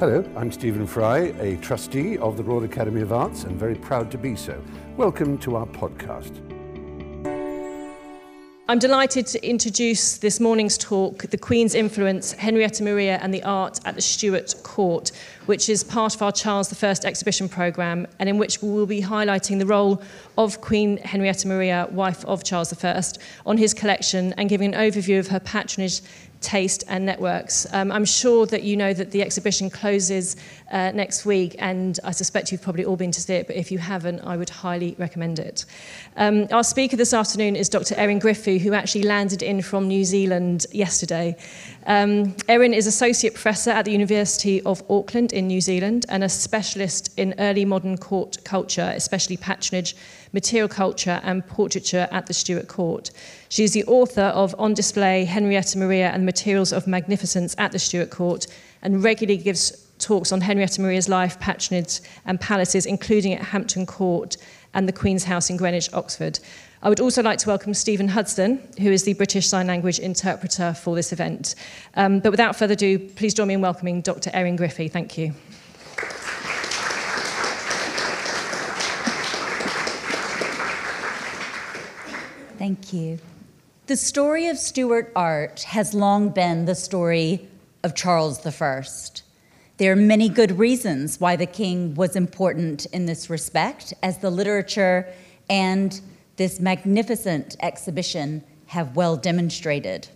Hello, I'm Stephen Fry, a trustee of the Royal Academy of Arts, and very proud to be so. Welcome to our podcast. I'm delighted to introduce this morning's talk, The Queen's Influence, Henrietta Maria and the Art at the Stuart Court, which is part of our Charles I exhibition programme, and in which we will be highlighting the role of Queen Henrietta Maria, wife of Charles I, on his collection and giving an overview of her patronage, taste and networks. I'm sure that you know that the exhibition closes next week, and I suspect you've probably all been to see it, but if you haven't, I would highly recommend it. Our speaker this afternoon is Dr. Erin Griffey, who actually landed in from New Zealand yesterday. Erin is Associate Professor at the University of Auckland in New Zealand and a specialist in early modern court culture, especially patronage, material culture and portraiture at the Stuart Court. She is the author of On Display, Henrietta Maria and the Materials of Magnificence at the Stuart Court, and regularly gives talks on Henrietta Maria's life, patronage and palaces, including at Hampton Court and the Queen's House in Greenwich, Oxford. I would also like to welcome Stephen Hudson, who is the British Sign Language interpreter for this event. But without further ado, please join me in welcoming Dr. Erin Griffey. Thank you. Thank you. The story of Stuart art has long been the story of Charles I. There are many good reasons why the king was important in this respect, as the literature and this magnificent exhibition have well demonstrated.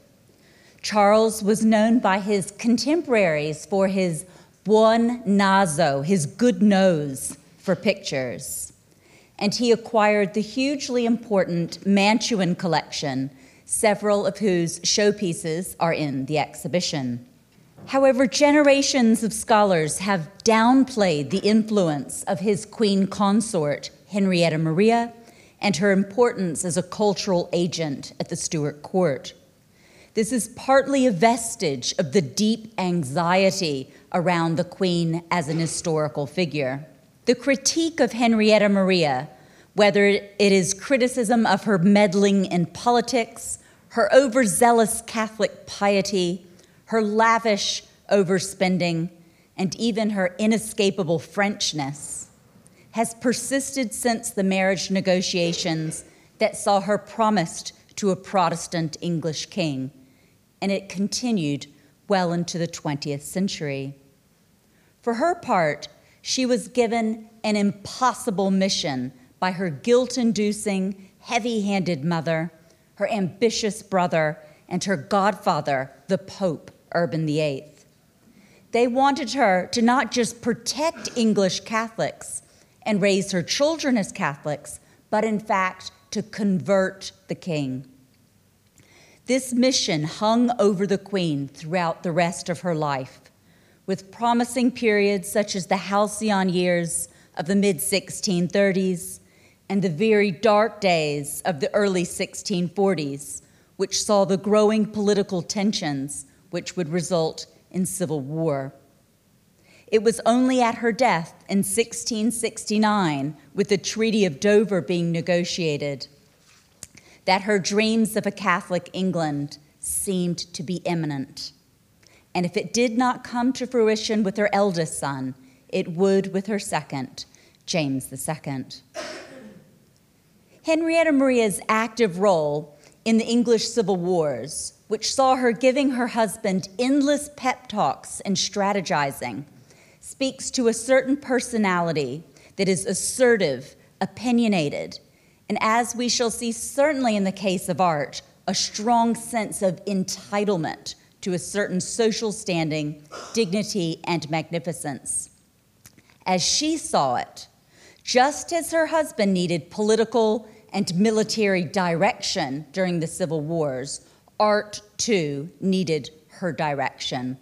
Charles was known by his contemporaries for his buon naso, his good nose for pictures. And he acquired the hugely important Mantuan collection, several of whose showpieces are in the exhibition. However, generations of scholars have downplayed the influence of his queen consort, Henrietta Maria, and her importance as a cultural agent at the Stuart Court. This is partly a vestige of the deep anxiety around the queen as an historical figure. The critique of Henrietta Maria, whether it is criticism of her meddling in politics, her overzealous Catholic piety, her lavish overspending, and even her inescapable Frenchness, has persisted since the marriage negotiations that saw her promised to a Protestant English king, and it continued well into the 20th century. For her part, she was given an impossible mission by her guilt-inducing, heavy-handed mother, her ambitious brother, and her godfather, the Pope Urban VIII. They wanted her to not just protect English Catholics and raise her children as Catholics, but in fact to convert the king. This mission hung over the Queen throughout the rest of her life, with promising periods such as the halcyon years of the mid-1630s and the very dark days of the early 1640s, which saw the growing political tensions which would result in civil war. It was only at her death in 1669, with the Treaty of Dover being negotiated, that her dreams of a Catholic England seemed to be imminent. And if it did not come to fruition with her eldest son, it would with her second, James II. Henrietta Maria's active role in the English Civil Wars, which saw her giving her husband endless pep talks and strategizing, speaks to a certain personality that is assertive, opinionated, and as we shall see certainly in the case of art, a strong sense of entitlement to a certain social standing, dignity, and magnificence. As she saw it, just as her husband needed political and military direction during the Civil Wars, art too needed her direction.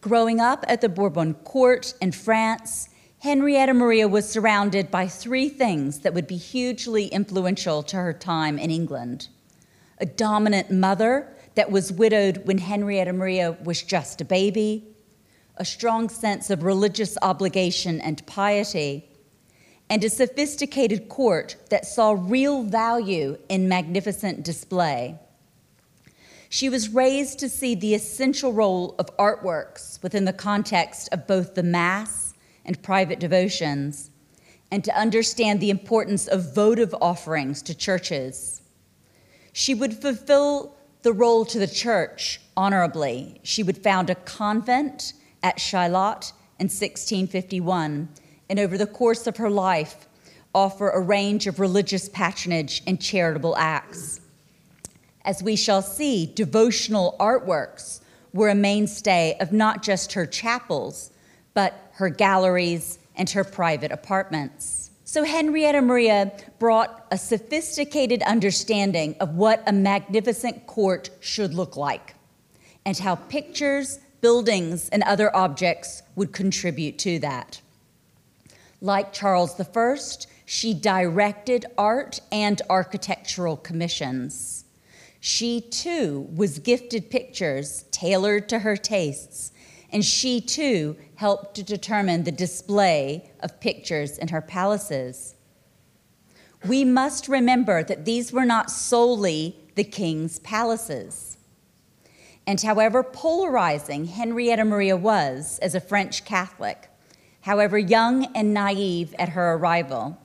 Growing up at the Bourbon court in France, Henrietta Maria was surrounded by three things that would be hugely influential to her time in England: a dominant mother that was widowed when Henrietta Maria was just a baby, a strong sense of religious obligation and piety, and a sophisticated court that saw real value in magnificent display. She was raised to see the essential role of artworks within the context of both the Mass and private devotions, and to understand the importance of votive offerings to churches. She would fulfill the role to the church honorably. She would found a convent at Chaillot in 1651, and over the course of her life, offer a range of religious patronage and charitable acts. As we shall see, devotional artworks were a mainstay of not just her chapels, but her galleries and her private apartments. So Henrietta Maria brought a sophisticated understanding of what a magnificent court should look like and how pictures, buildings, and other objects would contribute to that. Like Charles I, she directed art and architectural commissions. She, too, was gifted pictures tailored to her tastes, and she, too, helped to determine the display of pictures in her palaces. We must remember that these were not solely the king's palaces. And however polarizing Henrietta Maria was as a French Catholic, however young and naive at her arrival,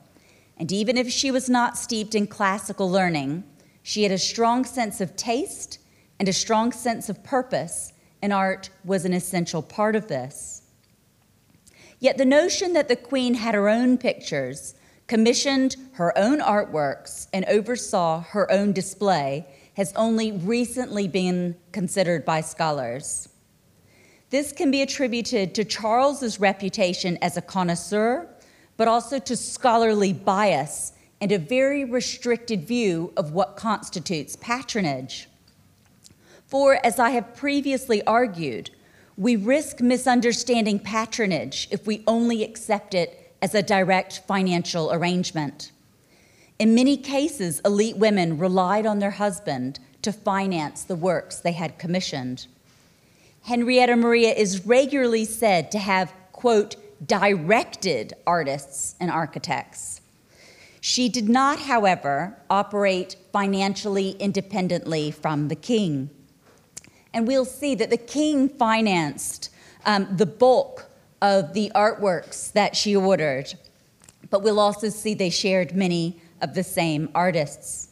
and even if she was not steeped in classical learning, she had a strong sense of taste and a strong sense of purpose, and art was an essential part of this. Yet the notion that the Queen had her own pictures, commissioned her own artworks, and oversaw her own display has only recently been considered by scholars. This can be attributed to Charles's reputation as a connoisseur, but also to scholarly bias and a very restricted view of what constitutes patronage. For, as I have previously argued, we risk misunderstanding patronage if we only accept it as a direct financial arrangement. In many cases, elite women relied on their husband to finance the works they had commissioned. Henrietta Maria is regularly said to have, quote, directed artists and architects. She did not, however, operate financially independently from the king. And we'll see that the king financed the bulk of the artworks that she ordered, but we'll also see they shared many of the same artists.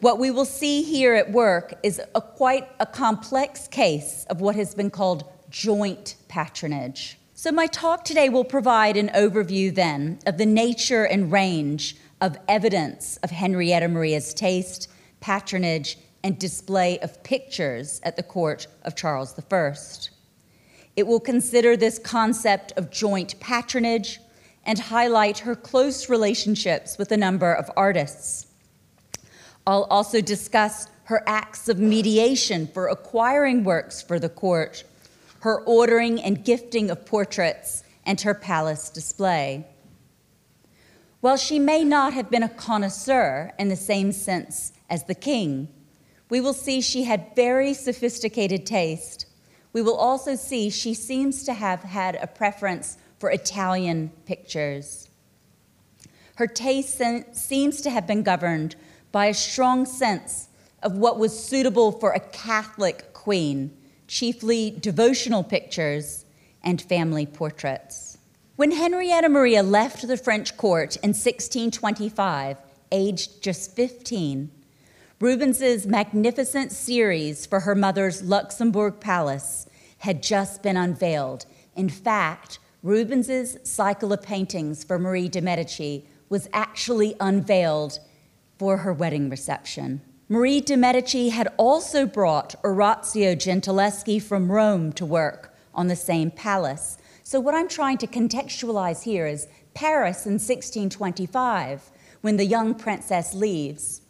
What we will see here at work is quite a complex case of what has been called joint patronage. So my talk today will provide an overview then of the nature and range of evidence of Henrietta Maria's taste, patronage, and display of pictures at the court of Charles I. It will consider this concept of joint patronage and highlight her close relationships with a number of artists. I'll also discuss her acts of mediation for acquiring works for the court, her ordering and gifting of portraits, and her palace display. While she may not have been a connoisseur in the same sense as the king, we will see she had very sophisticated taste. We will also see she seems to have had a preference for Italian pictures. Her taste seems to have been governed by a strong sense of what was suitable for a Catholic queen, chiefly devotional pictures and family portraits. When Henrietta Maria left the French court in 1625, aged just 15, Rubens's magnificent series for her mother's Luxembourg palace had just been unveiled. In fact, Rubens's cycle of paintings for Marie de' Medici was actually unveiled for her wedding reception. Marie de' Medici had also brought Orazio Gentileschi from Rome to work on the same palace. So what I'm trying to contextualize here is Paris in 1625, when the young princess leaves.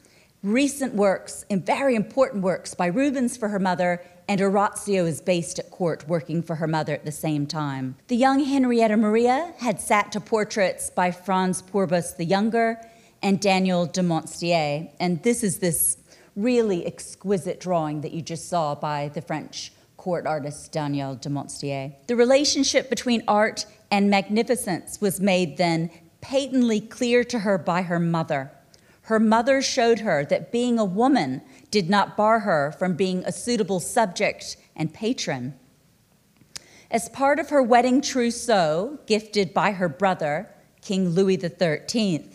Recent works and very important works by Rubens for her mother, and Orazio is based at court working for her mother at the same time. The young Henrietta Maria had sat to portraits by Franz Pourbus the Younger and Daniel Dumonstier, and this really exquisite drawing that you just saw by the French court artist Daniel Dumonstier. The relationship between art and magnificence was made then patently clear to her by her mother. Her mother showed her that being a woman did not bar her from being a suitable subject and patron. As part of her wedding trousseau, gifted by her brother, King Louis XIII,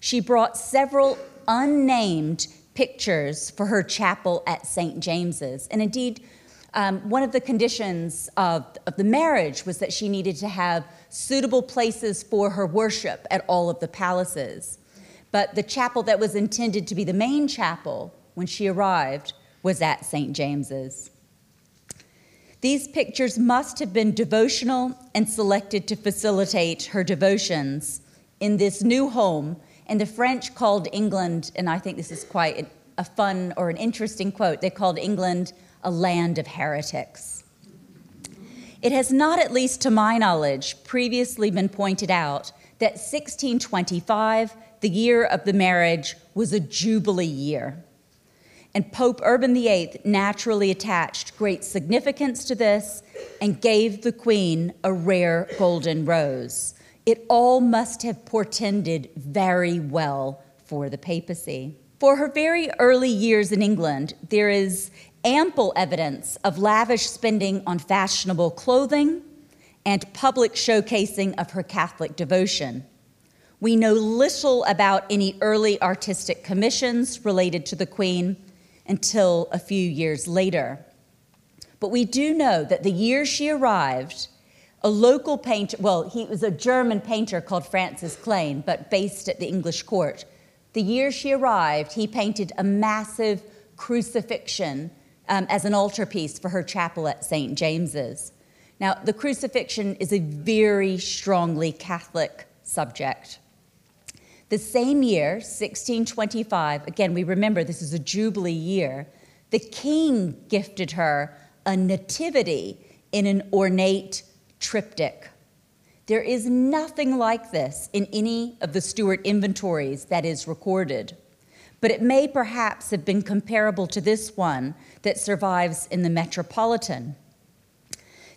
she brought several unnamed pictures for her chapel at St. James's. And indeed, one of the conditions of the marriage was that she needed to have suitable places for her worship at all of the palaces. But the chapel that was intended to be the main chapel when she arrived was at St. James's. These pictures must have been devotional and selected to facilitate her devotions in this new home. And the French called England, and I think this is quite a fun or an interesting quote, they called England a land of heretics. It has not, at least to my knowledge, previously been pointed out that 1625, the year of the marriage, was a jubilee year. And Pope Urban VIII naturally attached great significance to this and gave the Queen a rare golden rose. It all must have portended very well for the papacy. For her very early years in England, there is ample evidence of lavish spending on fashionable clothing and public showcasing of her Catholic devotion. We know little about any early artistic commissions related to the Queen until a few years later. But we do know that the year she arrived, a local painter, well, he was a German painter called Francis Klein, but based at the English court. The year she arrived, he painted a massive crucifixion as an altarpiece for her chapel at St. James's. Now, the crucifixion is a very strongly Catholic subject. The same year, 1625, again, we remember this is a jubilee year, the king gifted her a nativity in an ornate triptych. There is nothing like this in any of the Stuart inventories that is recorded, but it may perhaps have been comparable to this one that survives in the Metropolitan.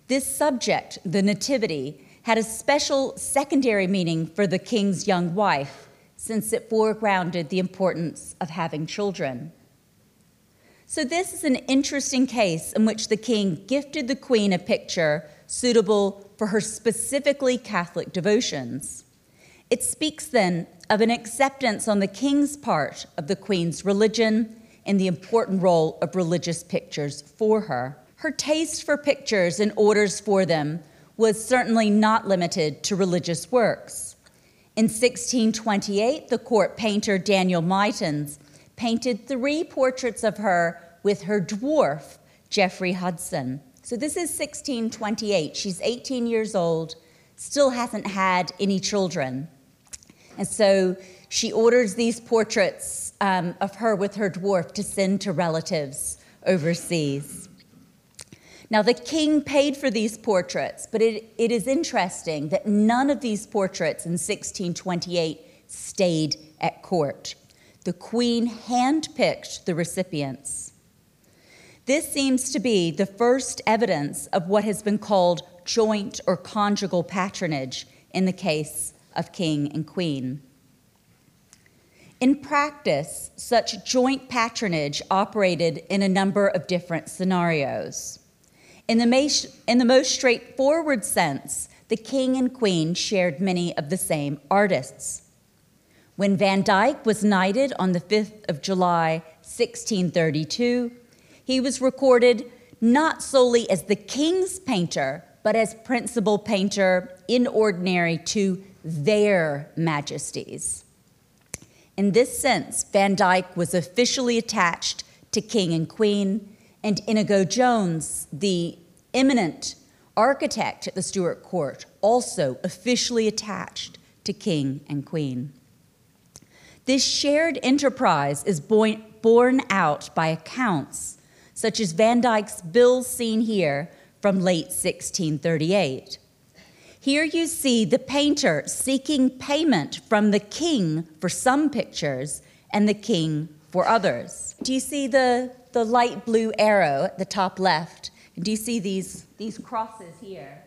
This subject, the Nativity, had a special secondary meaning for the king's young wife, since it foregrounded the importance of having children. So this is an interesting case in which the king gifted the Queen a picture suitable for her specifically Catholic devotions. It speaks then of an acceptance on the king's part of the Queen's religion and the important role of religious pictures for her. Her taste for pictures and orders for them was certainly not limited to religious works. In 1628, the court painter Daniel Mytens painted 3 portraits of her with her dwarf, Geoffrey Hudson. So this is 1628. She's 18 years old, still hasn't had any children. And so she orders these portraits of her with her dwarf to send to relatives overseas. Now, the king paid for these portraits, but it is interesting that none of these portraits in 1628 stayed at court. The Queen handpicked the recipients. This seems to be the first evidence of what has been called joint or conjugal patronage in the case of king and queen. In practice, such joint patronage operated in a number of different scenarios. In the most straightforward sense, the king and queen shared many of the same artists. When Van Dyck was knighted on the 5th of July, 1632, he was recorded not solely as the king's painter, but as principal painter in ordinary to their majesties. In this sense, Van Dyck was officially attached to king and queen, and Inigo Jones, the eminent architect at the Stuart court, also officially attached to king and queen. This shared enterprise is borne out by accounts such as Van Dyck's bills seen here from late 1638. Here you see the painter seeking payment from the king for some pictures and the king for others. Do you see the light blue arrow at the top left? Do you see these crosses here?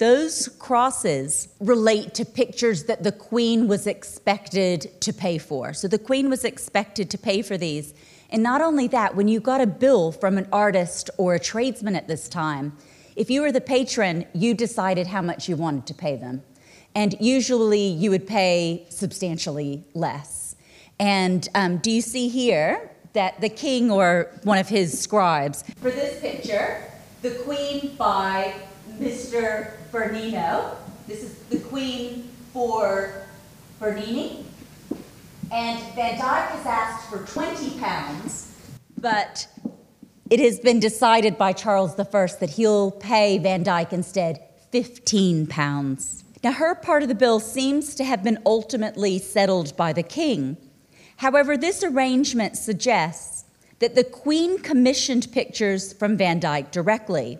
Those crosses relate to pictures that the Queen was expected to pay for. So the Queen was expected to pay for these. And not only that, when you got a bill from an artist or a tradesman at this time, if you were the patron, you decided how much you wanted to pay them. And usually you would pay substantially less. And do you see here that the king or one of his scribes, for this picture, the Queen by Mr. Bernino. This is the Queen for Bernini. And Van Dyck has asked for £20, but it has been decided by Charles I that he'll pay Van Dyck instead £15. Now, her part of the bill seems to have been ultimately settled by the king. However, this arrangement suggests that the Queen commissioned pictures from Van Dyck directly.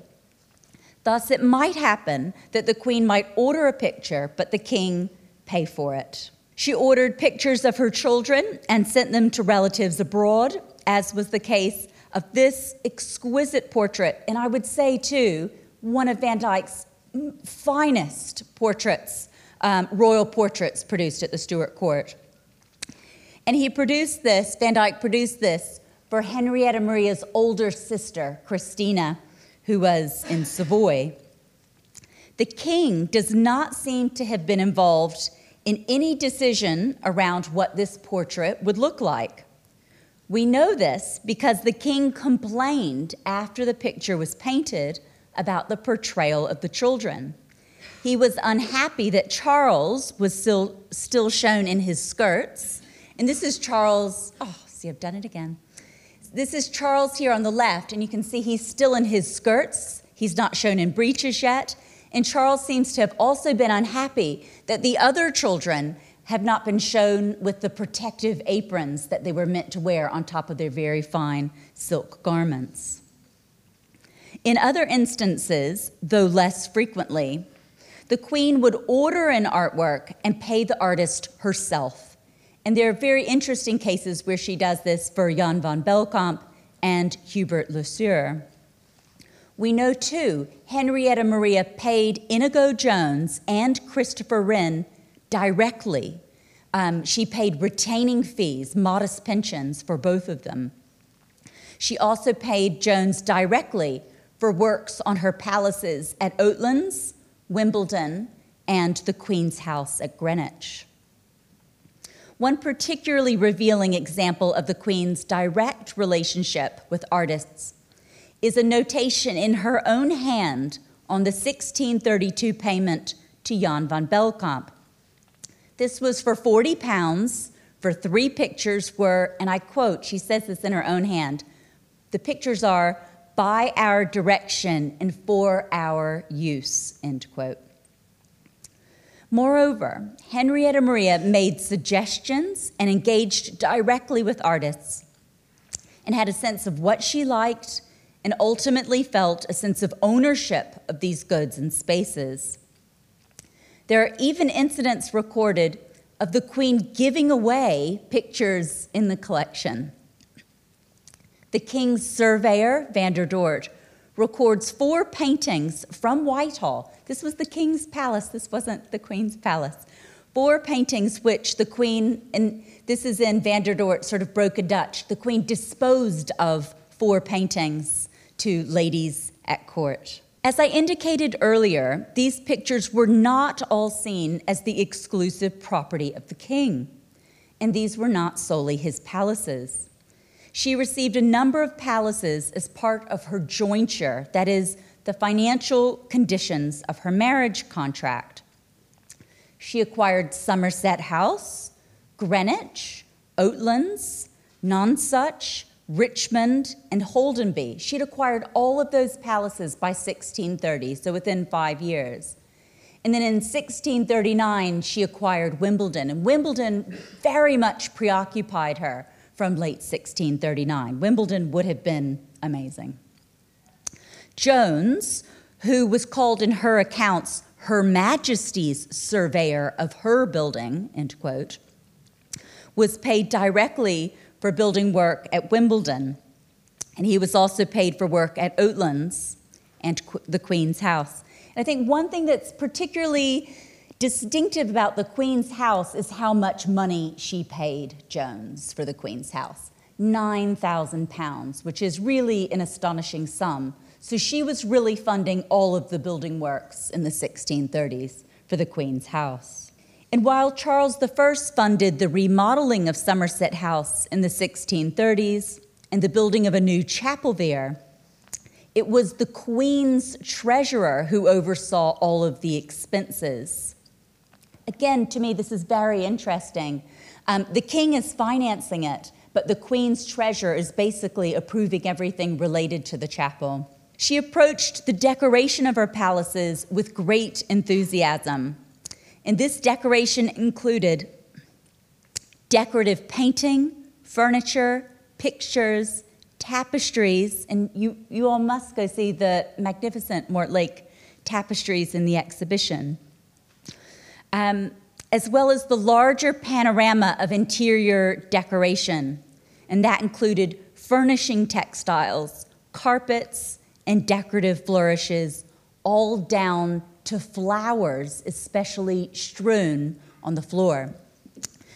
Thus, it might happen that the Queen might order a picture, but the king pay for it. She ordered pictures of her children and sent them to relatives abroad, as was the case of this exquisite portrait, and I would say, too, one of Van Dyck's finest portraits, royal portraits produced at the Stuart Court. And he produced this, Van Dyck produced this, for Henrietta Maria's older sister, Christina, who was in Savoy. The king does not seem to have been involved in any decision around what this portrait would look like. We know this because the king complained after the picture was painted about the portrayal of the children. He was unhappy that Charles was still shown in his skirts. And this is Charles, oh, see, I've done it again. This is Charles here on the left, and you can see he's still in his skirts. He's not shown in breeches yet. And Charles seems to have also been unhappy that the other children have not been shown with the protective aprons that they were meant to wear on top of their very fine silk garments. In other instances, though less frequently, the Queen would order an artwork and pay the artist herself. And there are very interesting cases where she does this for Jan van Belkamp and Hubert Lesueur. We know, too, Henrietta Maria paid Inigo Jones and Christopher Wren directly. She paid retaining fees, modest pensions for both of them. She also paid Jones directly for works on her palaces at Oatlands, Wimbledon, and the Queen's House at Greenwich. One particularly revealing example of the Queen's direct relationship with artists is a notation in her own hand on the 1632 payment to Jan van Belkamp. This was for £40 for three pictures were, and I quote, she says this in her own hand, the pictures are by our direction and for our use, end quote. Moreover, Henrietta Maria made suggestions and engaged directly with artists and had a sense of what she liked and ultimately felt a sense of ownership of these goods and spaces. There are even incidents recorded of the Queen giving away pictures in the collection. The King's surveyor, Van der Doort, records four paintings from Whitehall. This was the King's palace, this wasn't the Queen's palace. Four paintings which the Queen, and this is in Van der Doort's sort of broken Dutch, the Queen disposed of four paintings to ladies at court. As I indicated earlier, these pictures were not all seen as the exclusive property of the king, and these were not solely his palaces. She received a number of palaces as part of her jointure, that is, the financial conditions of her marriage contract. She acquired Somerset House, Greenwich, Oatlands, Nonsuch, Richmond, and Holdenby. She'd acquired all of those palaces by 1630, so within 5 years. And then in 1639, she acquired Wimbledon, and Wimbledon very much preoccupied her from late 1639. Wimbledon would have been amazing. Jones, who was called in her accounts Her Majesty's surveyor of her building, end quote, was paid directly for building work at Wimbledon, and he was also paid for work at Oatlands and the Queen's House. I think one thing that's particularly distinctive about the Queen's House is how much money she paid Jones for the Queen's House, £9,000, which is really an astonishing sum. So she was really funding all of the building works in the 1630s for the Queen's House. And while Charles I funded the remodeling of Somerset House in the 1630s and the building of a new chapel there, it was the Queen's treasurer who oversaw all of the expenses. Again, to me, this is very interesting. The king is financing it, but the Queen's treasurer is basically approving everything related to the chapel. She approached the decoration of her palaces with great enthusiasm. And this decoration included decorative painting, furniture, pictures, tapestries, and you all must go see the magnificent Mortlake tapestries in the exhibition, as well as the larger panorama of interior decoration, and that included furnishing textiles, carpets, and decorative flourishes, all down to flowers, especially strewn on the floor.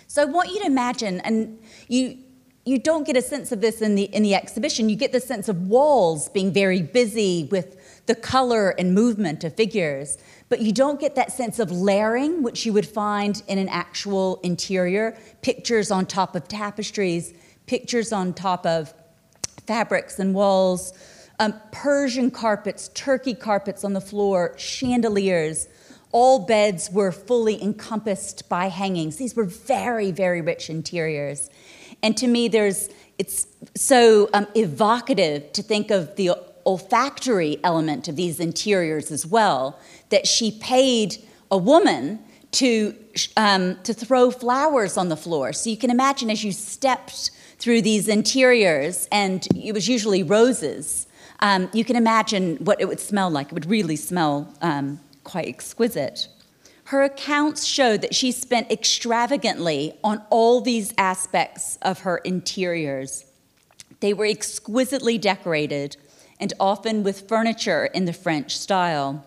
So I want you to imagine, and you don't get a sense of this in the exhibition. You get the sense of walls being very busy with the color and movement of figures, but you don't get that sense of layering, which you would find in an actual interior, pictures on top of tapestries, pictures on top of fabrics and walls, Persian carpets, Turkey carpets on the floor, chandeliers. All beds were fully encompassed by hangings. These were very, very rich interiors. And to me, it's so evocative to think of the olfactory element of these interiors as well, that she paid a woman to throw flowers on the floor. So you can imagine as you stepped through these interiors, and it was usually roses, you can imagine what it would smell like. It would really smell quite exquisite. Her accounts show that she spent extravagantly on all these aspects of her interiors. They were exquisitely decorated and often with furniture in the French style.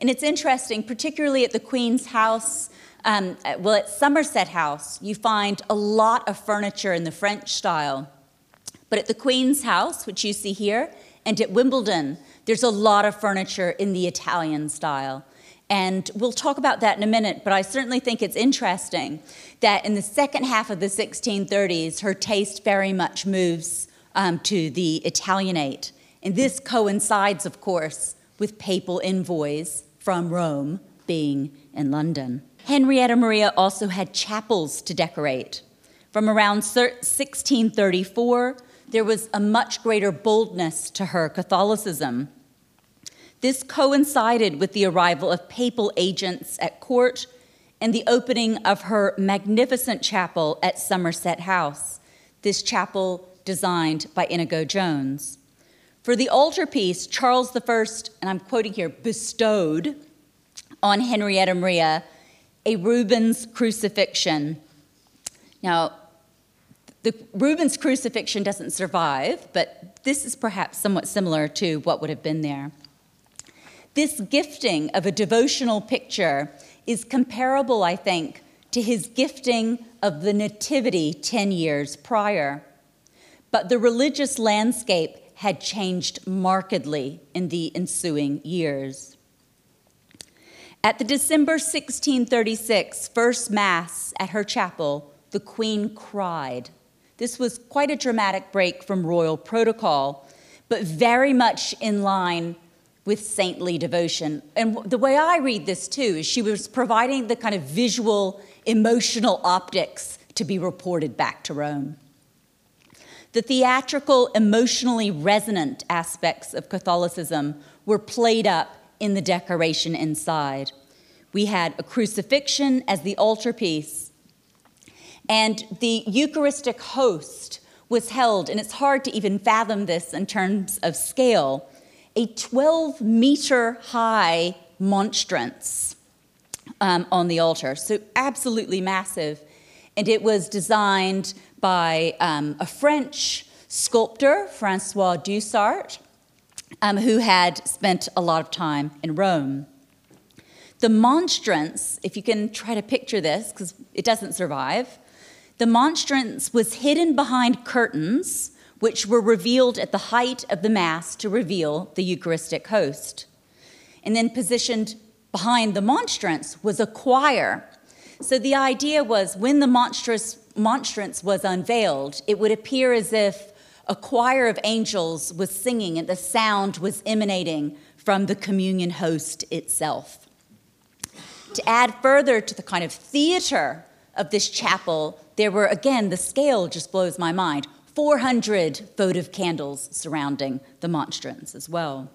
And it's interesting, particularly at the Queen's House, at Somerset House, you find a lot of furniture in the French style. But at the Queen's House, which you see here, and at Wimbledon, there's a lot of furniture in the Italian style. And we'll talk about that in a minute, but I certainly think it's interesting that in the second half of the 1630s, her taste very much moves to the Italianate. And this coincides, of course, with papal envoys from Rome being in London. Henrietta Maria also had chapels to decorate. From around 1634, there was a much greater boldness to her Catholicism. This coincided with the arrival of papal agents at court and the opening of her magnificent chapel at Somerset House, this chapel designed by Inigo Jones. For the altarpiece, Charles I, and I'm quoting here, bestowed on Henrietta Maria a Rubens crucifixion. Now, the Rubens crucifixion doesn't survive, but this is perhaps somewhat similar to what would have been there. This gifting of a devotional picture is comparable, I think, to his gifting of the Nativity 10 years prior. But the religious landscape had changed markedly in the ensuing years. At the December 1636 first Mass at her chapel, the Queen cried. This was quite a dramatic break from royal protocol, but very much in line with saintly devotion. And the way I read this too is she was providing the kind of visual, emotional optics to be reported back to Rome. The theatrical, emotionally resonant aspects of Catholicism were played up in the decoration inside. We had a crucifixion as the altarpiece, and the Eucharistic host was held, and it's hard to even fathom this in terms of scale, a 12-meter high monstrance on the altar, so absolutely massive. And it was designed by a French sculptor, Francois Dussart, who had spent a lot of time in Rome. The monstrance, if you can try to picture this, because it doesn't survive, the monstrance was hidden behind curtains, which were revealed at the height of the Mass to reveal the Eucharistic host. And then positioned behind the monstrance was a choir. So the idea was when the monstrance was unveiled, it would appear as if a choir of angels was singing and the sound was emanating from the communion host itself. To add further to the kind of theater of this chapel, there were, again, the scale just blows my mind, 400 votive candles surrounding the monstrance as well.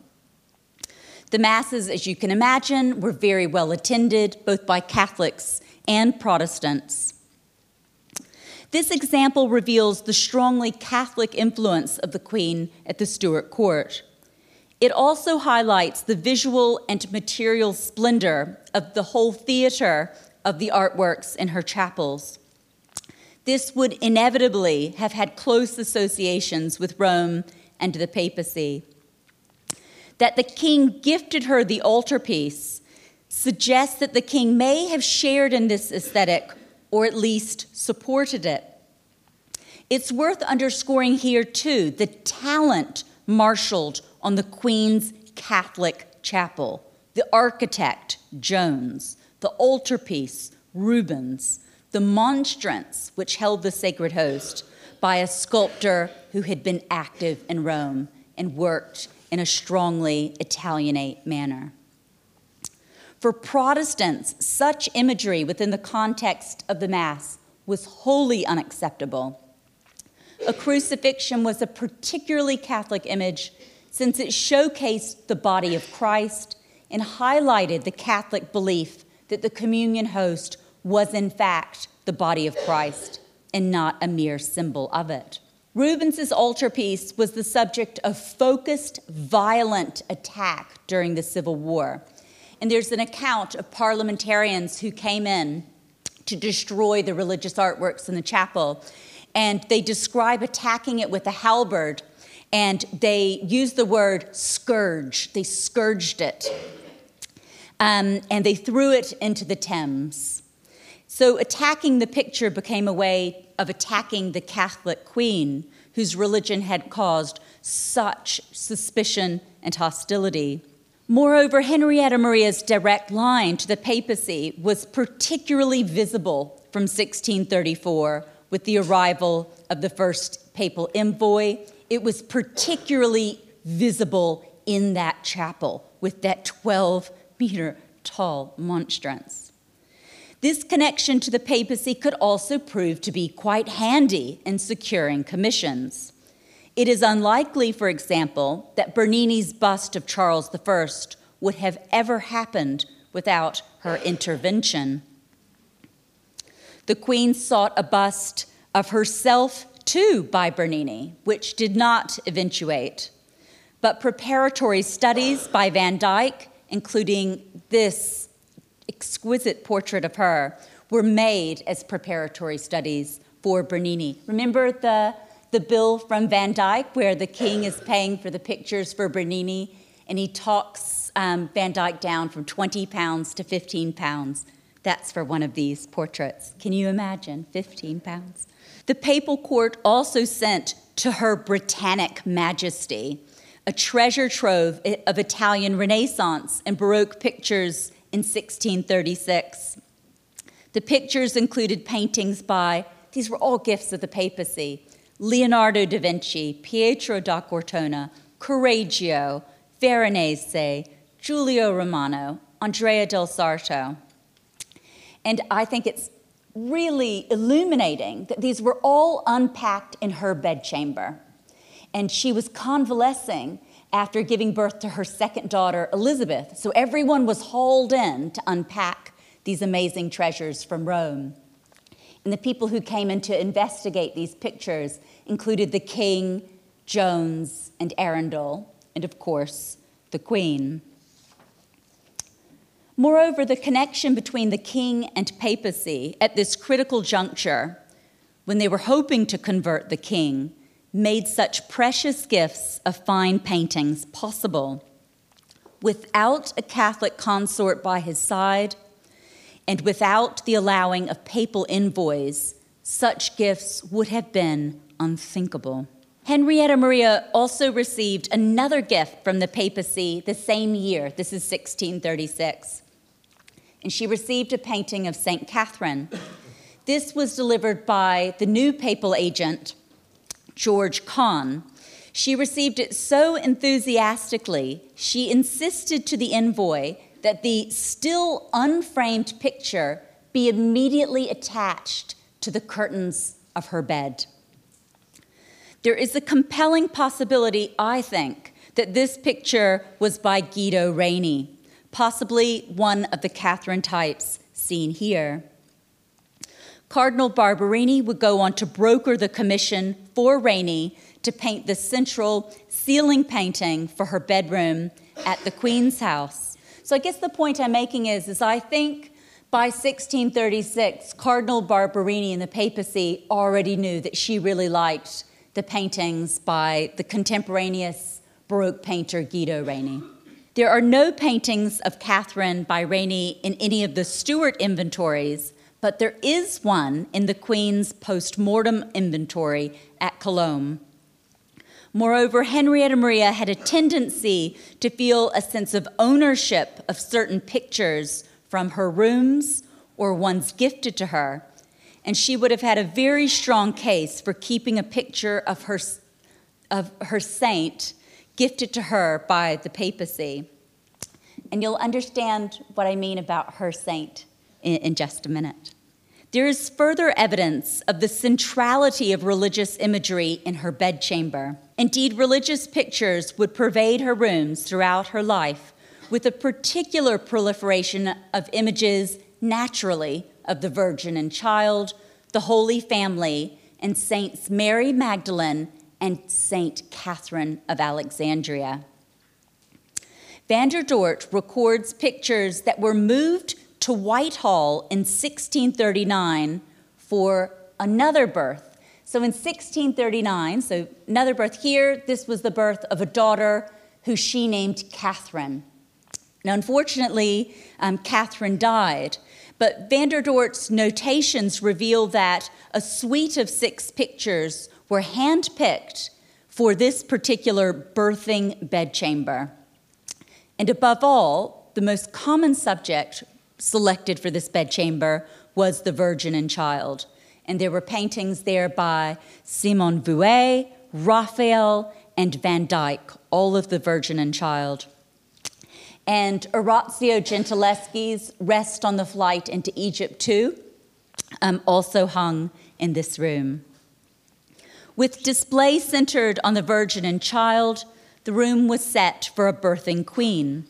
The Masses, as you can imagine, were very well attended, both by Catholics and Protestants. This example reveals the strongly Catholic influence of the Queen at the Stuart Court. It also highlights the visual and material splendor of the whole theater of the artworks in her chapels. This would inevitably have had close associations with Rome and the papacy. That the king gifted her the altarpiece suggests that the king may have shared in this aesthetic, or at least supported it. It's worth underscoring here, too, the talent marshaled on the Queen's Catholic chapel. The architect, Jones, the altarpiece, Rubens, the monstrance, which held the sacred host, by a sculptor who had been active in Rome and worked in a strongly Italianate manner. For Protestants, such imagery within the context of the Mass was wholly unacceptable. A crucifixion was a particularly Catholic image since it showcased the body of Christ and highlighted the Catholic belief that the communion host was in fact the body of Christ and not a mere symbol of it. Rubens's altarpiece was the subject of focused, violent attack during the Civil War. And there's an account of parliamentarians who came in to destroy the religious artworks in the chapel. And they describe attacking it with a halberd. And they use the word scourge. They scourged it. And they threw it into the Thames. So attacking the picture became a way of attacking the Catholic queen, whose religion had caused such suspicion and hostility. Moreover, Henrietta Maria's direct line to the papacy was particularly visible from 1634 with the arrival of the first papal envoy. It was particularly visible in that chapel with that 12-meter tall monstrance. This connection to the papacy could also prove to be quite handy in securing commissions. It is unlikely, for example, that Bernini's bust of Charles I would have ever happened without her intervention. The Queen sought a bust of herself, too, by Bernini, which did not eventuate. But preparatory studies by Van Dyck, including this exquisite portrait of her, were made as preparatory studies for Bernini. Remember the bill from Van Dyck where the king is paying for the pictures for Bernini and he talks Van Dyck down from £20 to £15. That's for one of these portraits. Can you imagine? £15. The papal court also sent to her Britannic Majesty a treasure trove of Italian Renaissance and Baroque pictures in 1636. The pictures included paintings by, these were all gifts of the papacy, Leonardo da Vinci, Pietro da Cortona, Correggio, Veronese, Giulio Romano, Andrea del Sarto. And I think it's really illuminating that these were all unpacked in her bedchamber. And she was convalescing after giving birth to her second daughter, Elizabeth. So everyone was hauled in to unpack these amazing treasures from Rome. And the people who came in to investigate these pictures included the king, Jones, and Arundel, and of course, the queen. Moreover, the connection between the king and papacy at this critical juncture, when they were hoping to convert the king, made such precious gifts of fine paintings possible. Without a Catholic consort by his side, and without the allowing of papal envoys, such gifts would have been unthinkable. Henrietta Maria also received another gift from the papacy the same year. This is 1636. And she received a painting of St. Catherine. This was delivered by the new papal agent, George Conn. She received it so enthusiastically, she insisted to the envoy that the still unframed picture be immediately attached to the curtains of her bed. There is a compelling possibility, I think, that this picture was by Guido Reni, possibly one of the Catherine types seen here. Cardinal Barberini would go on to broker the commission for Reni to paint the central ceiling painting for her bedroom at the Queen's House. So I guess the point I'm making is I think by 1636, Cardinal Barberini and the papacy already knew that she really liked the paintings by the contemporaneous Baroque painter Guido Reni. There are no paintings of Catherine by Reni in any of the Stuart inventories, but there is one in the Queen's post-mortem inventory at Cologne. Moreover, Henrietta Maria had a tendency to feel a sense of ownership of certain pictures from her rooms or ones gifted to her, and she would have had a very strong case for keeping a picture of her saint gifted to her by the papacy. And you'll understand what I mean about her saint in just a minute. There is further evidence of the centrality of religious imagery in her bedchamber. Indeed, religious pictures would pervade her rooms throughout her life, with a particular proliferation of images, naturally, of the Virgin and Child, the Holy Family, and Saints Mary Magdalene and Saint Catherine of Alexandria. Van der Dort records pictures that were moved to Whitehall in 1639 for another birth. So in 1639, so another birth here, this was the birth of a daughter who she named Catherine. Now, unfortunately, Catherine died, but Van der Dort's notations reveal that a suite of 6 pictures were handpicked for this particular birthing bedchamber. And above all, the most common subject selected for this bedchamber was the Virgin and Child. And there were paintings there by Simon Vouet, Raphael, and Van Dyck, all of the Virgin and Child. And Orazio Gentileschi's Rest on the Flight into Egypt II also hung in this room. With display centered on the Virgin and Child, the room was set for a birthing queen.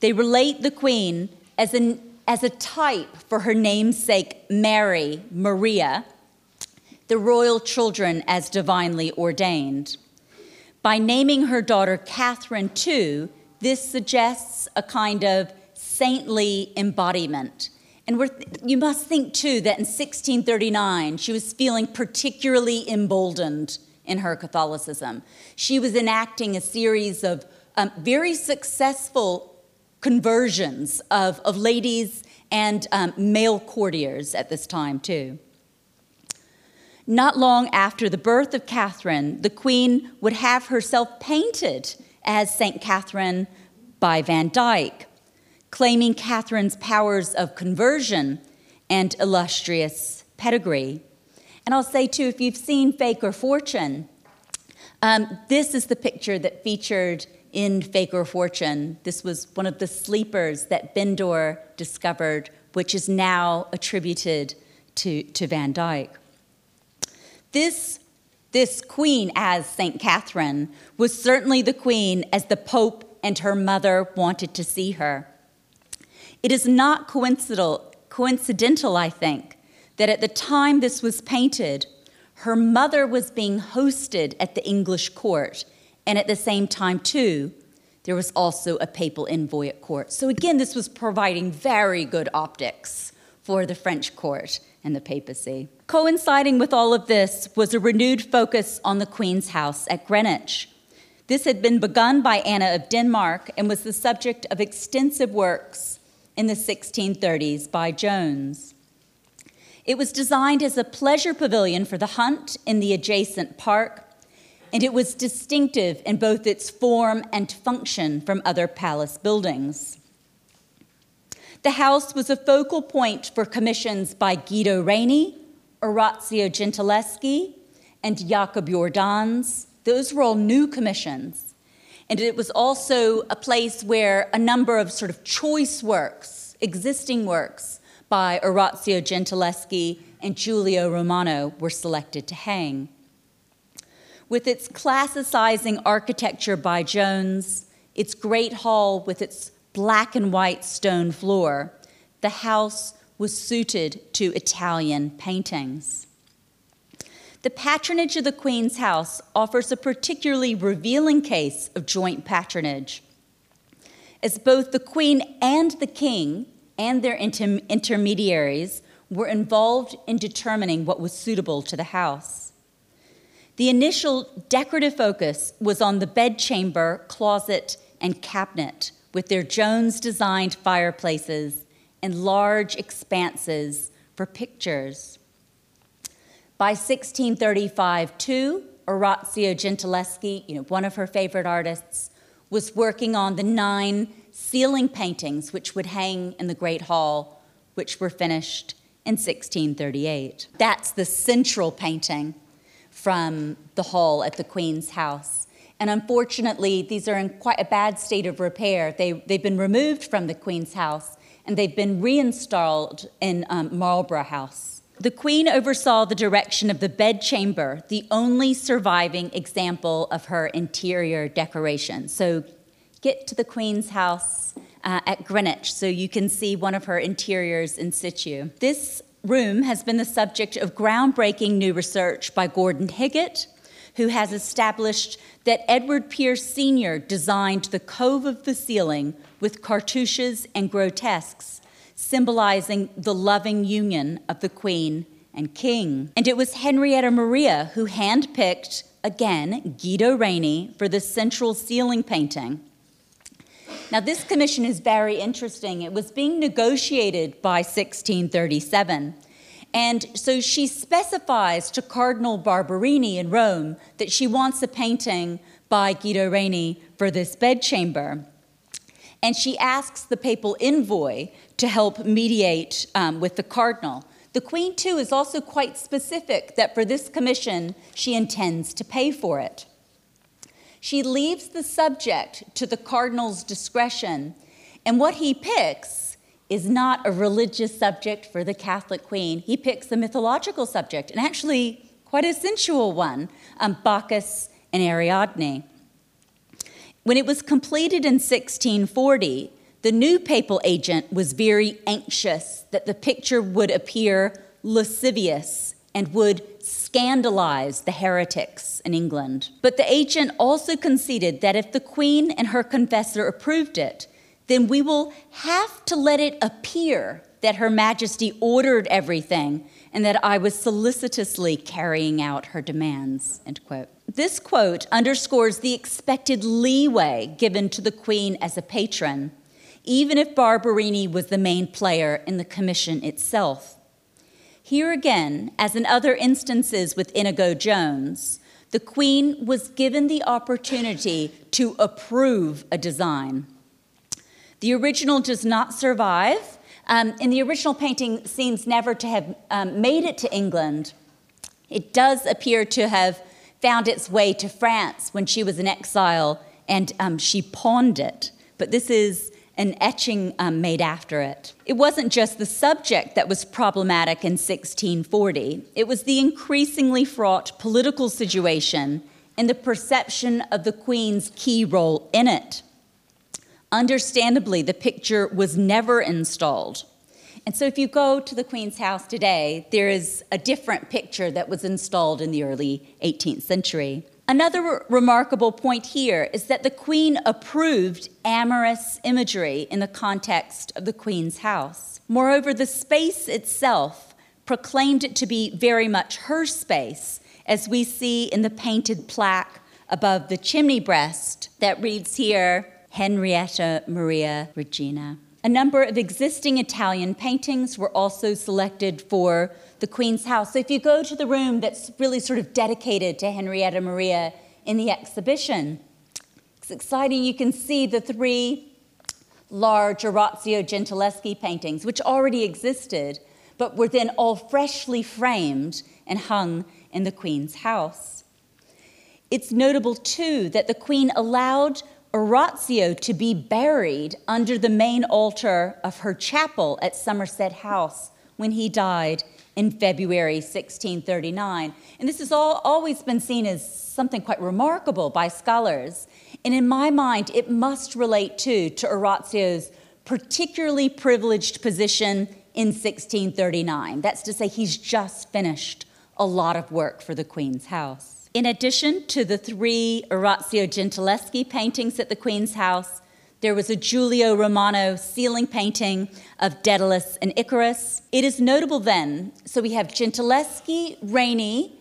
They relate the queen as a type for her namesake Mary, Maria, the royal children as divinely ordained. By naming her daughter Catherine II, this suggests a kind of saintly embodiment. And you must think, too, that in 1639, she was feeling particularly emboldened in her Catholicism. She was enacting a series of very successful conversions of ladies and male courtiers at this time, too. Not long after the birth of Catherine, the queen would have herself painted as St. Catherine by Van Dyck, claiming Catherine's powers of conversion and illustrious pedigree. And I'll say, too, if you've seen Fake or Fortune, this is the picture that featured in Fake or Fortune. This was one of the sleepers that Bindor discovered, which is now attributed to Van Dyck. This queen as St. Catherine was certainly the queen as the Pope and her mother wanted to see her. It is not coincidental, I think, that at the time this was painted, her mother was being hosted at the English court, and at the same time, too, there was also a papal envoy at court. So again, this was providing very good optics for the French court and the papacy. Coinciding with all of this was a renewed focus on the Queen's House at Greenwich. This had been begun by Anna of Denmark and was the subject of extensive works in the 1630s by Jones. It was designed as a pleasure pavilion for the hunt in the adjacent park, and it was distinctive in both its form and function from other palace buildings. The house was a focal point for commissions by Guido Reni, Orazio Gentileschi, and Jacob Jordaens. Those were all new commissions. And it was also a place where a number of sort of choice works, existing works, by Orazio Gentileschi and Giulio Romano were selected to hang. With its classicizing architecture by Jones, its great hall with its black and white stone floor, the house was suited to Italian paintings. The patronage of the Queen's House offers a particularly revealing case of joint patronage, as both the Queen and the King and their intermediaries were involved in determining what was suitable to the house. The initial decorative focus was on the bedchamber, closet, and cabinet, with their Jones-designed fireplaces and large expanses for pictures. By 1635, too, Orazio Gentileschi, one of her favorite artists, was working on the 9 ceiling paintings which would hang in the Great Hall, which were finished in 1638. That's the central painting from the hall at the Queen's House. And unfortunately, these are in quite a bad state of repair. They've been removed from the Queen's House, and they've been reinstalled in Marlborough House. The Queen oversaw the direction of the bedchamber, the only surviving example of her interior decoration. So get to the Queen's House at Greenwich so you can see one of her interiors in situ. This room has been the subject of groundbreaking new research by Gordon Higgett, who has established that Edward Pierce Sr. designed the cove of the ceiling with cartouches and grotesques, symbolizing the loving union of the Queen and King. And it was Henrietta Maria who handpicked, again, Guido Reni for the central ceiling painting. Now, this commission is very interesting. It was being negotiated by 1637. And so she specifies to Cardinal Barberini in Rome that she wants a painting by Guido Reni for this bedchamber. And she asks the papal envoy to help mediate with the cardinal. The Queen, too, is also quite specific that for this commission, she intends to pay for it. She leaves the subject to the cardinal's discretion, and what he picks is not a religious subject for the Catholic Queen. He picks a mythological subject, and actually quite a sensual one, Bacchus and Ariadne. When it was completed in 1640, the new papal agent was very anxious that the picture would appear lascivious and would scandalize the heretics in England. But the agent also conceded that if the Queen and her confessor approved it, then we will have to let it appear that Her Majesty ordered everything and that I was solicitously carrying out her demands, end quote. This quote underscores the expected leeway given to the Queen as a patron, even if Barberini was the main player in the commission itself. Here again, as in other instances with Inigo Jones, the Queen was given the opportunity to approve a design. The original does not survive, and the original painting seems never to have made it to England. It does appear to have found its way to France when she was in exile, and she pawned it. But this is an etching made after it. It wasn't just the subject that was problematic in 1640. It was the increasingly fraught political situation and the perception of the Queen's key role in it. Understandably, the picture was never installed. And so if you go to the Queen's House today, there is a different picture that was installed in the early 18th century. Another remarkable point here is that the Queen approved amorous imagery in the context of the Queen's house. Moreover, the space itself proclaimed it to be very much her space, as we see in the painted plaque above the chimney breast that reads here, Henrietta Maria Regina. A number of existing Italian paintings were also selected for the Queen's House. So if you go to the room that's really sort of dedicated to Henrietta Maria in the exhibition, it's exciting. You can see the three large Orazio Gentileschi paintings, which already existed, but were then all freshly framed and hung in the Queen's House. It's notable, too, that the Queen allowed Orazio to be buried under the main altar of her chapel at Somerset House when he died in February 1639. And this has always been seen as something quite remarkable by scholars. And in my mind, it must relate too to Orazio's particularly privileged position in 1639. That's to say, he's just finished a lot of work for the Queen's House. In addition to the three Orazio Gentileschi paintings at the Queen's House, there was a Giulio Romano ceiling painting of Daedalus and Icarus. It is notable then, so we have Gentileschi, Reni,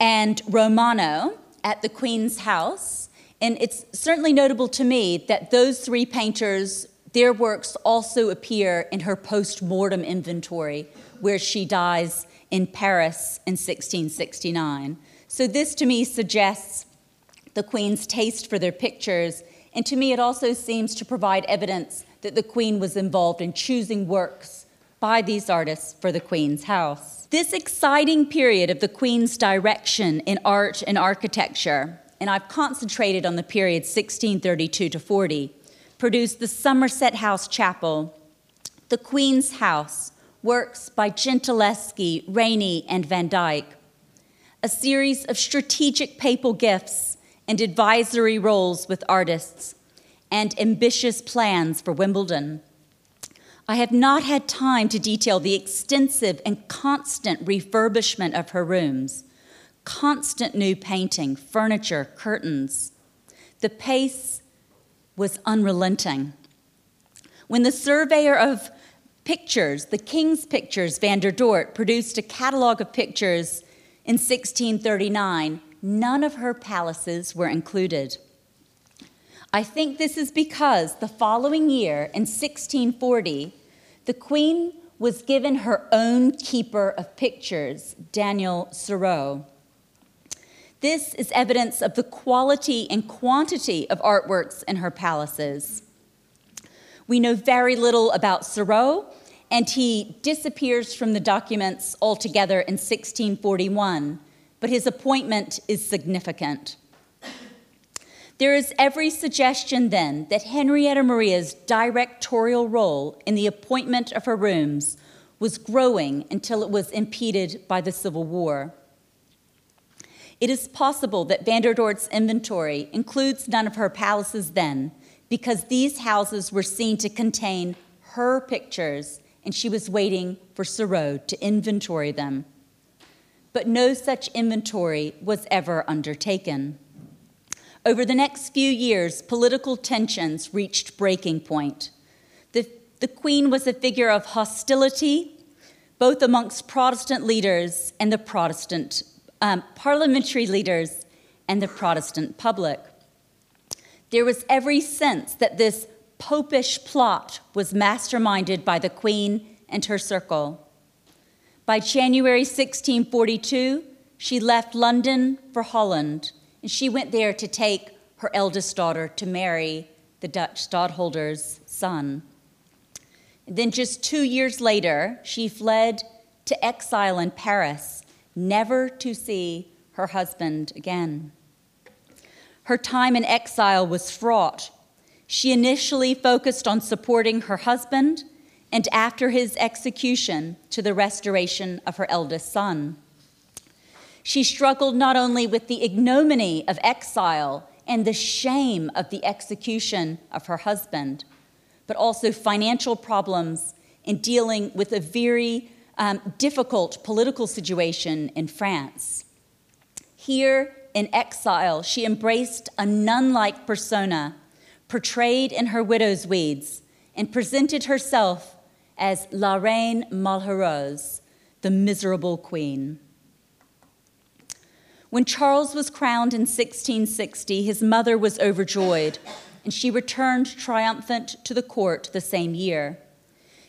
and Romano at the Queen's House, and it's certainly notable to me that those three painters, their works also appear in her post-mortem inventory, where she dies in Paris in 1669. So this, to me, suggests the Queen's taste for their pictures, and to me it also seems to provide evidence that the Queen was involved in choosing works by these artists for the Queen's House. This exciting period of the Queen's direction in art and architecture, and I've concentrated on the period 1632 to 40, produced the Somerset House Chapel, the Queen's House, works by Gentileschi, Reni, and Van Dyck, a series of strategic papal gifts and advisory roles with artists, and ambitious plans for Wimbledon. I have not had time to detail the extensive and constant refurbishment of her rooms, constant new painting, furniture, curtains. The pace was unrelenting. When the surveyor of pictures, the King's Pictures, Van der Dort, produced a catalogue of pictures in 1639, none of her palaces were included. I think this is because the following year, in 1640, the Queen was given her own keeper of pictures, Daniel Sureau. This is evidence of the quality and quantity of artworks in her palaces. We know very little about Sureau, and he disappears from the documents altogether in 1641, but his appointment is significant. There is every suggestion then that Henrietta Maria's directorial role in the appointment of her rooms was growing until it was impeded by the Civil War. It is possible that Van der Dort's inventory includes none of her palaces then, because these houses were seen to contain her pictures, and she was waiting for Sureau to inventory them. But no such inventory was ever undertaken. Over the next few years, political tensions reached breaking point. The Queen was a figure of hostility, both amongst Protestant leaders and the Protestant parliamentary leaders and the Protestant public. There was every sense that this popish plot was masterminded by the Queen and her circle. By January 1642, she left London for Holland, and she went there to take her eldest daughter to marry the Dutch stadtholder's son. And then just 2 years later, she fled to exile in Paris, never to see her husband again. Her time in exile was fraught. She initially focused on supporting her husband and, after his execution, to the restoration of her eldest son. She struggled not only with the ignominy of exile and the shame of the execution of her husband, but also financial problems in dealing with a very difficult political situation in France. Here in exile, she embraced a nun-like persona, portrayed in her widow's weeds, and presented herself as La Reine Malheureuse, the miserable queen. When Charles was crowned in 1660, his mother was overjoyed, and she returned triumphant to the court the same year.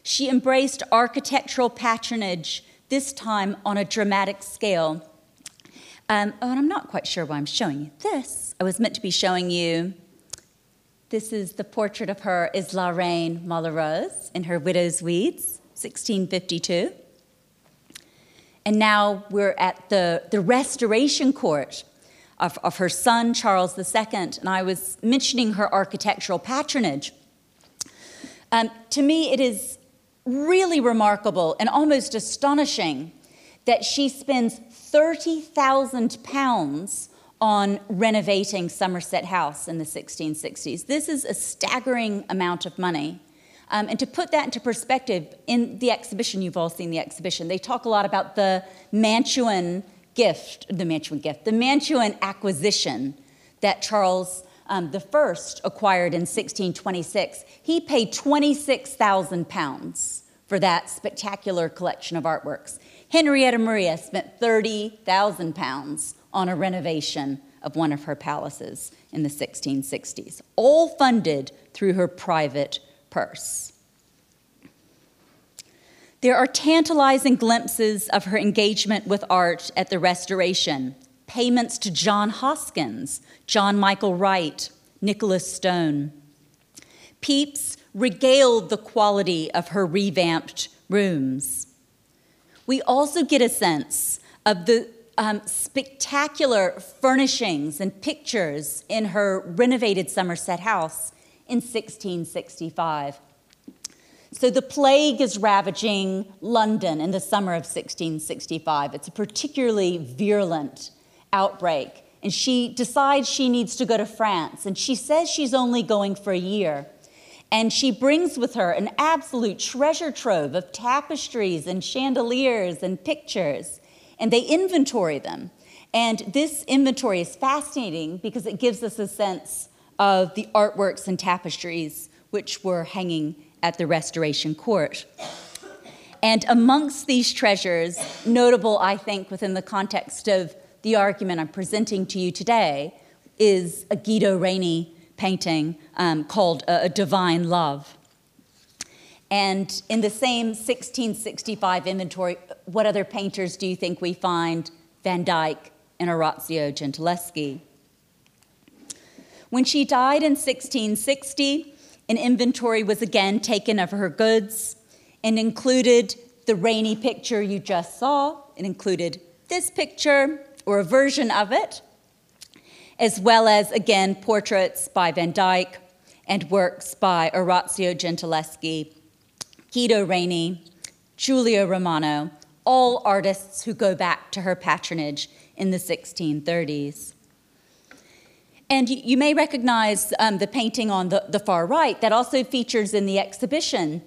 She embraced architectural patronage, this time on a dramatic scale. And I'm not quite sure why I'm showing you this. I was meant to be showing you, this is the portrait of her as La Reine Malheureuse in her widow's weeds, 1652. And now we're at the Restoration Court of her son, Charles II, and I was mentioning her architectural patronage. To me, it is really remarkable and almost astonishing that she spends £30,000 on renovating Somerset House in the 1660s. This is a staggering amount of money. And to put that into perspective, in the exhibition, you've all seen the exhibition, they talk a lot about the Mantuan acquisition that Charles I acquired in 1626. He paid £26,000 for that spectacular collection of artworks. Henrietta Maria spent £30,000 on a renovation of one of her palaces in the 1660s, all funded through her private purse. There are tantalizing glimpses of her engagement with art at the Restoration. Payments to John Hoskins, John Michael Wright, Nicholas Stone. Pepys regaled the quality of her revamped rooms. We also get a sense of the spectacular furnishings and pictures in her renovated Somerset House in 1665. So the plague is ravaging London in the summer of 1665. It's a particularly virulent outbreak, and she decides she needs to go to France, and she says she's only going for a year. And she brings with her an absolute treasure trove of tapestries and chandeliers and pictures, and they inventory them. And this inventory is fascinating because it gives us a sense of the artworks and tapestries which were hanging at the Restoration Court. And amongst these treasures, notable, I think, within the context of the argument I'm presenting to you today, is a Guido Reni painting called A Divine Love. And in the same 1665 inventory, what other painters do you think we find? Van Dyck and Orazio Gentileschi. When she died in 1660, an inventory was again taken of her goods and included the Reni picture you just saw. It included this picture, or a version of it, as well as, again, portraits by Van Dyck and works by Orazio Gentileschi, Guido Reni, Giulio Romano, all artists who go back to her patronage in the 1630s. And you may recognize the painting on the far right that also features in the exhibition.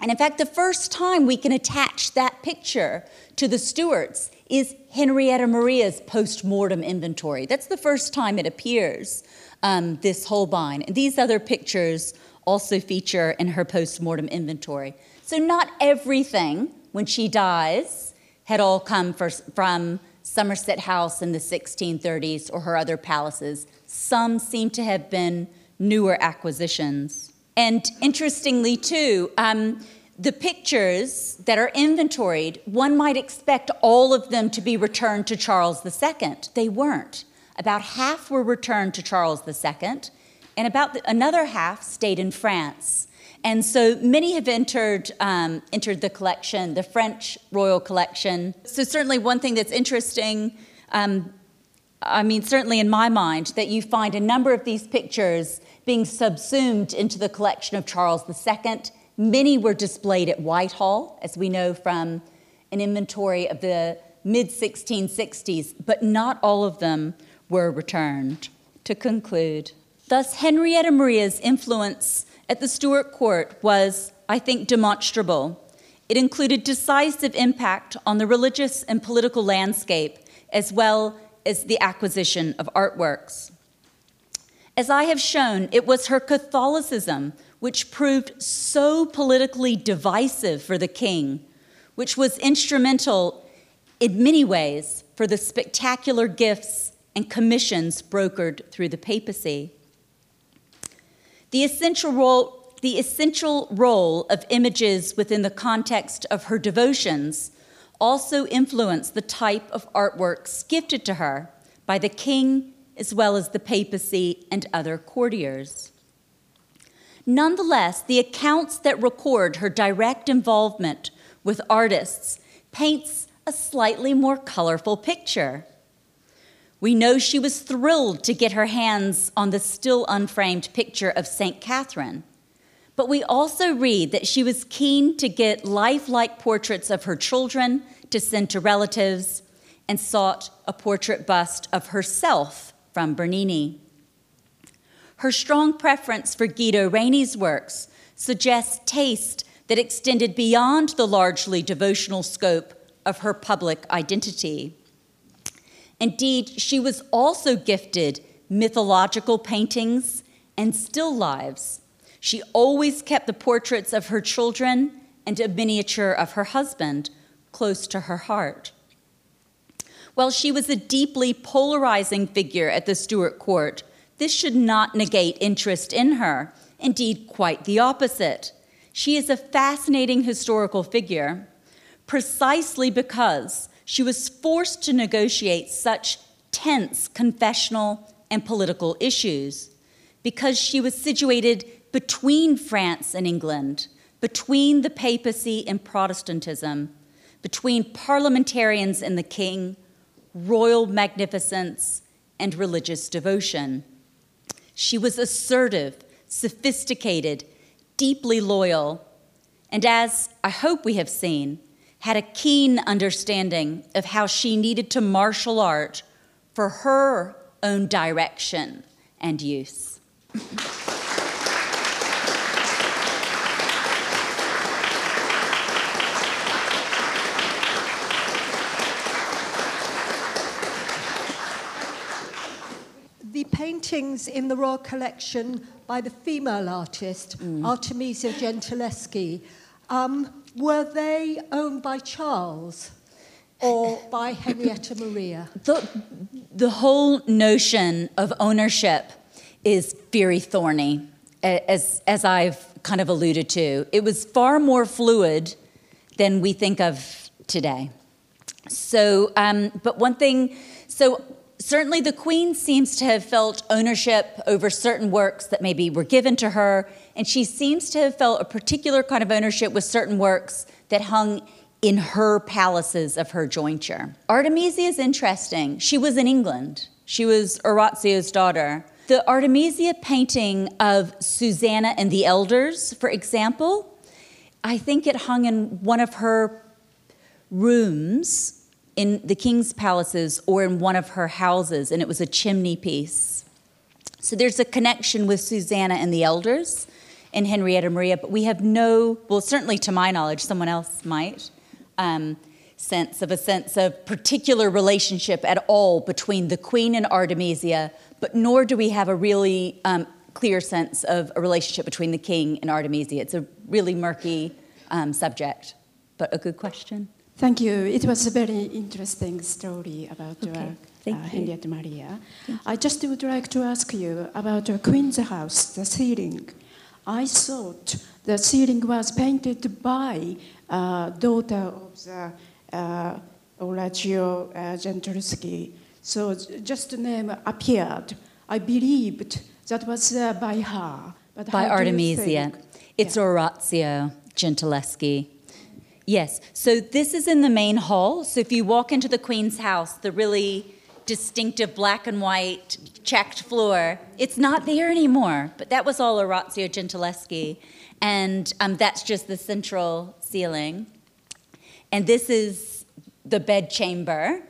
And in fact, the first time we can attach that picture to the Stuarts is Henrietta Maria's post-mortem inventory. That's the first time it appears, this Holbein. And these other pictures also feature in her post-mortem inventory. So not everything, when she dies, had all come from Somerset House in the 1630s or her other palaces. Some seem to have been newer acquisitions. And interestingly, too, the pictures that are inventoried, one might expect all of them to be returned to Charles II. They weren't. About half were returned to Charles II, and about another half stayed in France. And so many have entered the collection, the French royal collection. So certainly one thing that's interesting, certainly in my mind, that you find a number of these pictures being subsumed into the collection of Charles II. Many were displayed at Whitehall, as we know from an inventory of the mid-1660s, but not all of them were returned. To conclude, thus Henrietta Maria's influence at the Stuart Court was, I think, demonstrable. It included decisive impact on the religious and political landscape, as well is the acquisition of artworks. As I have shown, it was her Catholicism which proved so politically divisive for the king, which was instrumental in many ways for the spectacular gifts and commissions brokered through the papacy. The essential role of images within the context of her devotions also influenced the type of artworks gifted to her by the king as well as the papacy and other courtiers. Nonetheless, the accounts that record her direct involvement with artists paints a slightly more colorful picture. We know she was thrilled to get her hands on the still unframed picture of St. Catherine, but we also read that she was keen to get lifelike portraits of her children to send to relatives and sought a portrait bust of herself from Bernini. Her strong preference for Guido Reni's works suggests taste that extended beyond the largely devotional scope of her public identity. Indeed, she was also gifted mythological paintings and still lives. She always kept the portraits of her children and a miniature of her husband close to her heart. While she was a deeply polarizing figure at the Stuart court, this should not negate interest in her. Indeed, quite the opposite. She is a fascinating historical figure, precisely because she was forced to negotiate such tense confessional and political issues, because she was situated between France and England, between the papacy and Protestantism, between parliamentarians and the king, royal magnificence, and religious devotion. She was assertive, sophisticated, deeply loyal, and as I hope we have seen, had a keen understanding of how she needed to marshal art for her own direction and use. The paintings in the Royal Collection by the female artist, Artemisia Gentileschi, were they owned by Charles or by Henrietta Maria? The whole notion of ownership is very thorny, as I've kind of alluded to. It was far more fluid than we think of today. So, but one thing, so certainly the Queen seems to have felt ownership over certain works that maybe were given to her, and she seems to have felt a particular kind of ownership with certain works that hung in her palaces of her jointure. Artemisia is interesting. She was in England. She was Orazio's daughter. The Artemisia painting of Susanna and the Elders, for example, I think it hung in one of her rooms in the king's palaces or in one of her houses, and it was a chimney piece. So there's a connection with Susanna and the Elders and Henrietta Maria, but we have no, well, certainly to my knowledge, someone else might, sense of particular relationship at all between the Queen and Artemisia, but nor do we have a really clear sense of a relationship between the king and Artemisia. It's a really murky subject, but a good question. Thank you. It was a very interesting story about your Henrietta Maria. I just would like to ask you about the Queen's House, the ceiling. I thought the ceiling was painted by daughter of the Orazio Gentileschi. So just the name appeared. I believed that was by her. But by Artemisia. It's Orazio Gentileschi. Yes, so this is in the main hall. So if you walk into the Queen's House, the really distinctive black and white checked floor, it's not there anymore. But that was all Orazio Gentileschi. And that's just the central ceiling. And this is the bedchamber.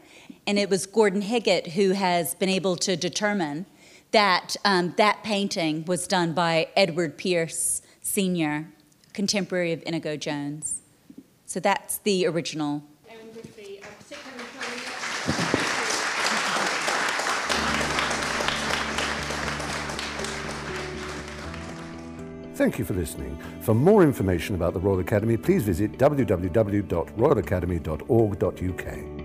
And it was Gordon Higgett who has been able to determine that that painting was done by Edward Pierce Sr., contemporary of Inigo Jones. So that's the original. Erin Griffey, Thank you for listening. For more information about the Royal Academy, please visit www.royalacademy.org.uk.